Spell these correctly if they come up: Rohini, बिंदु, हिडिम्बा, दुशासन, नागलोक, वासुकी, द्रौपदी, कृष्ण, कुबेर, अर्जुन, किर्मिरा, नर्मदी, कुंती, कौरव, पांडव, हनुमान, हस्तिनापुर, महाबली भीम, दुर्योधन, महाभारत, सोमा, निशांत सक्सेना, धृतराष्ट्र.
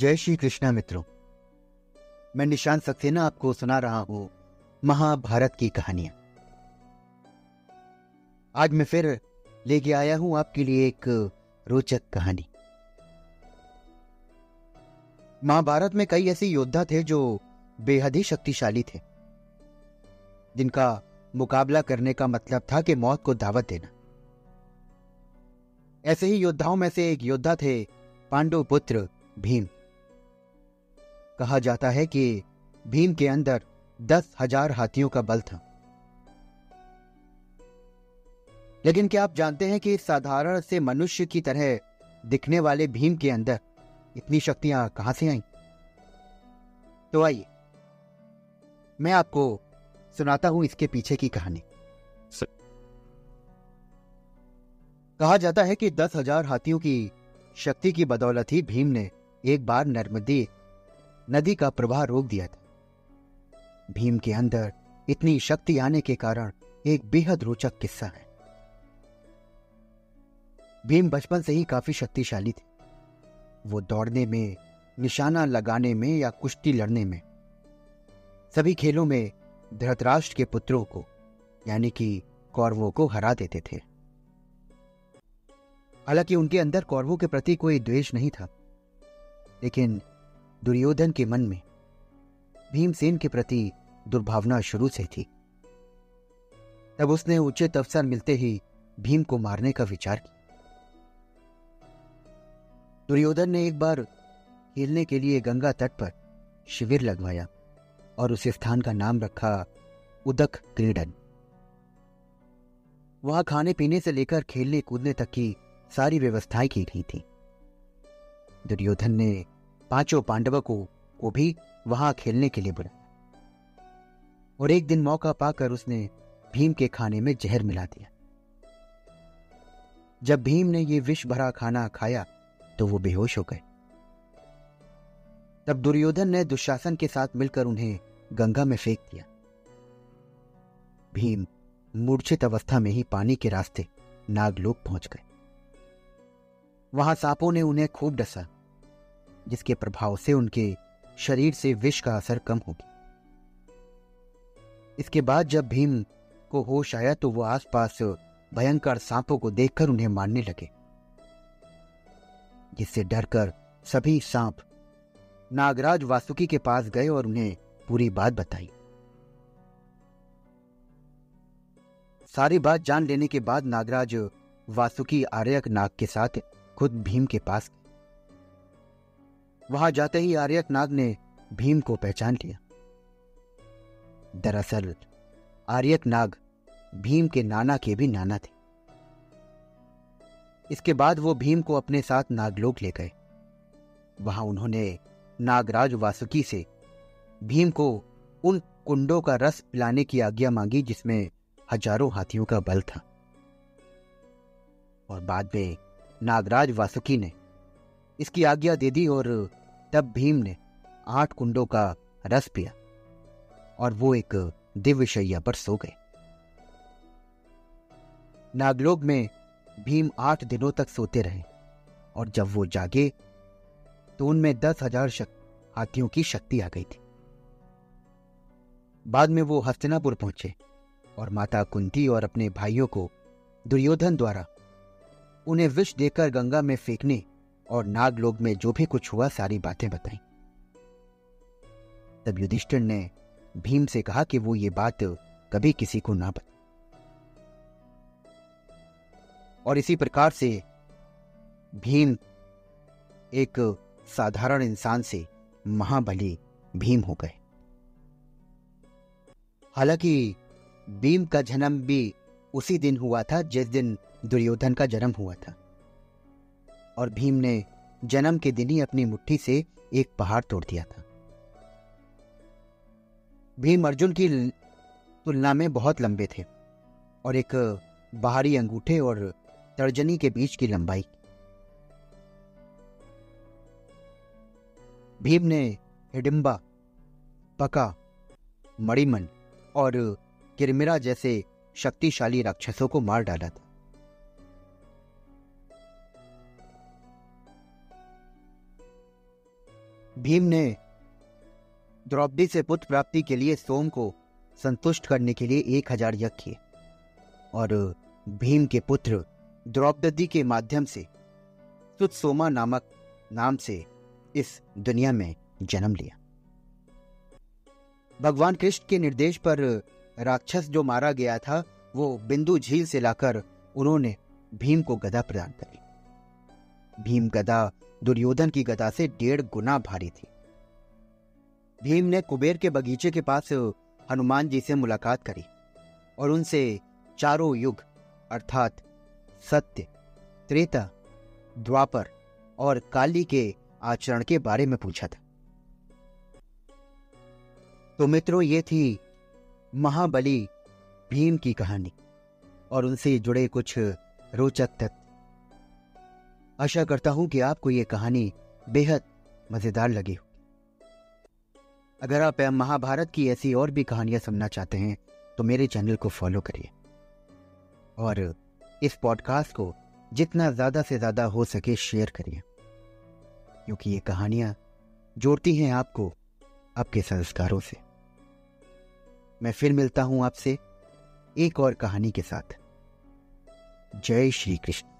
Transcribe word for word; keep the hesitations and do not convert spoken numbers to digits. जय श्री कृष्णा मित्रों, मैं निशांत सक्सेना आपको सुना रहा हूं महाभारत की कहानियां। आज मैं फिर लेके आया हूं आपके लिए एक रोचक कहानी। महाभारत में कई ऐसे योद्धा थे जो बेहद ही शक्तिशाली थे, जिनका मुकाबला करने का मतलब था कि मौत को दावत देना। ऐसे ही योद्धाओं में से एक योद्धा थे पांडव पुत्र भीम। कहा जाता है कि भीम के अंदर दस हजार हाथियों का बल था। लेकिन क्या आप जानते हैं कि साधारण से मनुष्य की तरह दिखने वाले भीम के अंदर इतनी शक्तियां कहां से आईं? तो आइए मैं आपको सुनाता हूं इसके पीछे की कहानी। कहा जाता है कि दस हजार हाथियों की शक्ति की बदौलत ही भीम ने एक बार नर्मदी नदी का प्रवाह रोक दिया था। भीम के अंदर इतनी शक्ति आने के कारण एक बेहद रोचक किस्सा है। भीम बचपन से ही काफी शक्तिशाली थे। वो दौड़ने में, निशाना लगाने में या कुश्ती लड़ने में, सभी खेलों में धृतराष्ट्र के पुत्रों को यानी कि कौरवों को हरा देते थे। हालांकि उनके अंदर कौरवों के प्रति कोई द्वेष नहीं था, लेकिन दुर्योधन के मन में भीमसेन के प्रति दुर्भावना शुरू से थी। तब उसने उचित अवसर मिलते ही भीम को मारने का विचार किया। दुर्योधन ने एक बार खेलने के लिए गंगा तट पर शिविर लगवाया और उस स्थान का नाम रखा उदक क्रीडन। वहां खाने पीने से लेकर खेलने कूदने तक की सारी व्यवस्थाएं की गई थी। दुर्योधन ने पांचों पांडवों को, को भी वहां खेलने के लिए बुलाया और एक दिन मौका पाकर उसने भीम के खाने में जहर मिला दिया। जब भीम ने यह विष भरा खाना खाया तो वो बेहोश हो गए। तब दुर्योधन ने दुशासन के साथ मिलकर उन्हें गंगा में फेंक दिया। भीम मूर्छित अवस्था में ही पानी के रास्ते नागलोक पहुंच गए। वहां सांपों ने उन्हें खूब डसा, जिसके प्रभाव से उनके शरीर से विष का असर कम हो गया। इसके बाद जब भीम को होश आया तो वो आसपास भयंकर सांपों को देखकर उन्हें मारने लगे, जिससे डरकर सभी सांप नागराज वासुकी के पास गए और उन्हें पूरी बात बताई। सारी बात जान लेने के बाद नागराज वासुकी आर्यक नाग के साथ खुद भीम के पास। वहां जाते ही आर्यक नाग ने भीम को पहचान लिया। दरअसल आर्यक नाग भीम के नाना के भी नाना थे। इसके बाद वो भीम को अपने साथ नागलोक ले गए। वहां उन्होंने नागराज वासुकी से भीम को उन कुंडों का रस पिलाने की आज्ञा मांगी जिसमें हजारों हाथियों का बल था, और बाद में नागराज वासुकी ने इसकी आज्ञा दे दी और तब भीम ने आठ कुंडों का रस पिया और वो एक दिव्य शैया पर सो गए। नागलोक में भीम आठ दिनों तक सोते रहे और जब वो जागे तो उनमें दस हजार हाथियों की शक्ति आ गई थी। बाद में वो हस्तिनापुर पहुंचे और माता कुंती और अपने भाइयों को दुर्योधन द्वारा उन्हें विष देकर गंगा में फेंकने और नागलोक में जो भी कुछ हुआ सारी बातें बताई। तब युधिष्ठिर ने भीम से कहा कि वो ये बात कभी किसी को ना बताए। और इसी प्रकार से भीम एक साधारण इंसान से महाबली भीम हो गए। हालांकि भीम का जन्म भी उसी दिन हुआ था जिस दिन दुर्योधन का जन्म हुआ था, और भीम ने जन्म के दिन ही अपनी मुट्ठी से एक पहाड़ तोड़ दिया था। भीम अर्जुन की तुलना में बहुत लंबे थे और एक बाहरी अंगूठे और तर्जनी के बीच की लंबाई। भीम ने हिडिम्बा, पका, मणिमन और किर्मिरा जैसे शक्तिशाली राक्षसों को मार डाला था। भीम ने द्रौपदी से पुत्र प्राप्ति के लिए सोम को संतुष्ट करने के लिए एक हजार यज्ञ किए और भीम के पुत्र द्रौपदी के माध्यम से सुत सोमा नामक नाम से इस दुनिया में जन्म लिया। भगवान कृष्ण के निर्देश पर राक्षस जो मारा गया था वो बिंदु झील से लाकर उन्होंने भीम को गदा प्रदान करी। भीम गदा दुर्योधन की गदा से डेढ़ गुना भारी थी। भीम ने कुबेर के बगीचे के पास हनुमान जी से मुलाकात करी और उनसे चारों युग अर्थात सत्य, त्रेता, द्वापर और काली के आचरण के बारे में पूछा था। तो मित्रों, ये थी महाबली भीम की कहानी और उनसे जुड़े कुछ रोचक तथ्य। आशा करता हूं कि आपको ये कहानी बेहद मजेदार लगी हो। अगर आप महाभारत की ऐसी और भी कहानियां सुनना चाहते हैं तो मेरे चैनल को फॉलो करिए और इस पॉडकास्ट को जितना ज़्यादा से ज़्यादा हो सके शेयर करिए, क्योंकि ये कहानियां जोड़ती हैं आपको आपके संस्कारों से। मैं फिर मिलता हूं आपसे एक और कहानी के साथ। जय श्री कृष्ण।